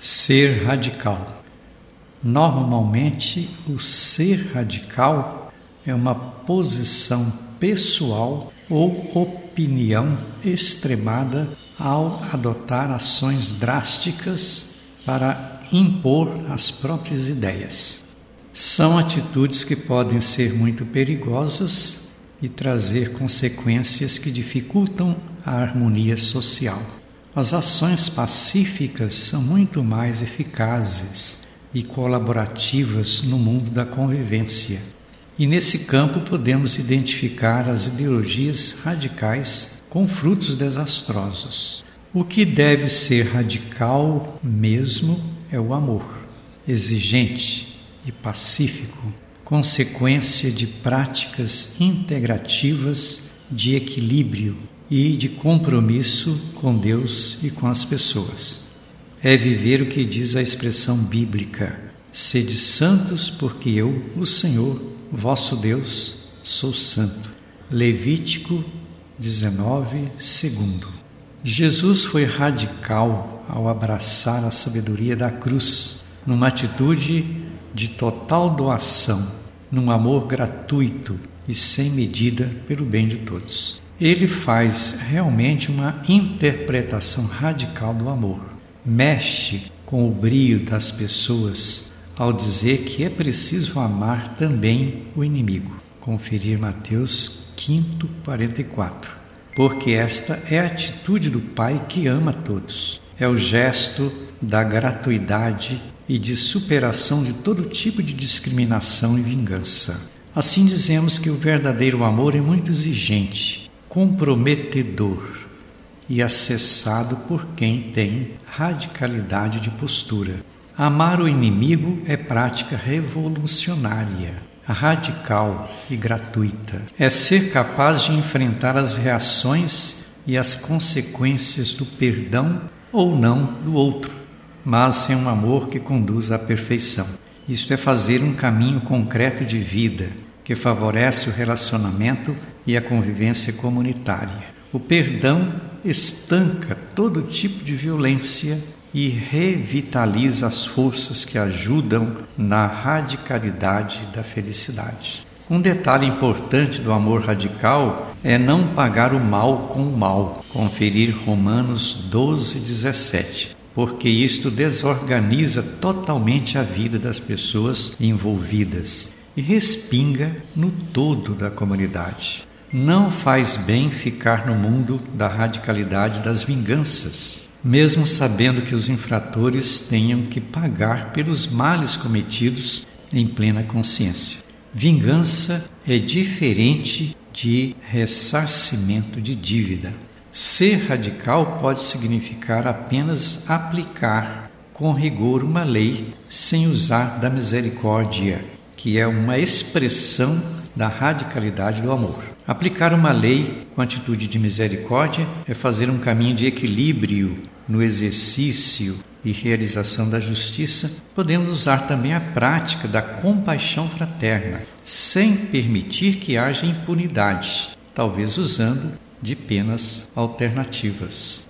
Ser radical. Normalmente, o ser radical é uma posição pessoal ou opinião extremada ao adotar ações drásticas para impor as próprias ideias. São atitudes que podem ser muito perigosas e trazer consequências que dificultam a harmonia social. As ações pacíficas são muito mais eficazes e colaborativas no mundo da convivência. E nesse campo podemos identificar as ideologias radicais com frutos desastrosos. O que deve ser radical mesmo é o amor, exigente e pacífico, consequência de práticas integrativas de equilíbrio e de compromisso com Deus e com as pessoas. É viver o que diz a expressão bíblica: sede santos, porque eu, o Senhor, vosso Deus, sou santo. Levítico 19:2. Jesus foi radical ao abraçar a sabedoria da cruz, numa atitude de total doação, num amor gratuito e sem medida pelo bem de todos. Ele faz realmente uma interpretação radical do amor. Mexe com o brio das pessoas ao dizer que é preciso amar também o inimigo. Conferir Mateus 5:44. Porque esta é a atitude do Pai que ama todos. É o gesto da gratuidade e de superação de todo tipo de discriminação e vingança. Assim dizemos que o verdadeiro amor é muito exigente, comprometedor e acessado por quem tem radicalidade de postura. Amar o inimigo é prática revolucionária, radical e gratuita. É ser capaz de enfrentar as reações e as consequências do perdão ou não do outro, mas é um amor que conduz à perfeição. Isto é fazer um caminho concreto de vida que favorece o relacionamento e a convivência comunitária. O perdão estanca todo tipo de violência e revitaliza as forças que ajudam na radicalidade da felicidade. Um detalhe importante do amor radical é não pagar o mal com o mal. Conferir Romanos 12:17, porque isto desorganiza totalmente a vida das pessoas envolvidas e respinga no todo da comunidade. Não faz bem ficar no mundo da radicalidade das vinganças, mesmo sabendo que os infratores tenham que pagar pelos males cometidos em plena consciência. Vingança é diferente de ressarcimento de dívida. Ser radical pode significar apenas aplicar com rigor uma lei sem usar da misericórdia, que é uma expressão da radicalidade do amor. Aplicar uma lei com atitude de misericórdia é fazer um caminho de equilíbrio no exercício e realização da justiça. Podemos usar também a prática da compaixão fraterna, sem permitir que haja impunidade, talvez usando de penas alternativas.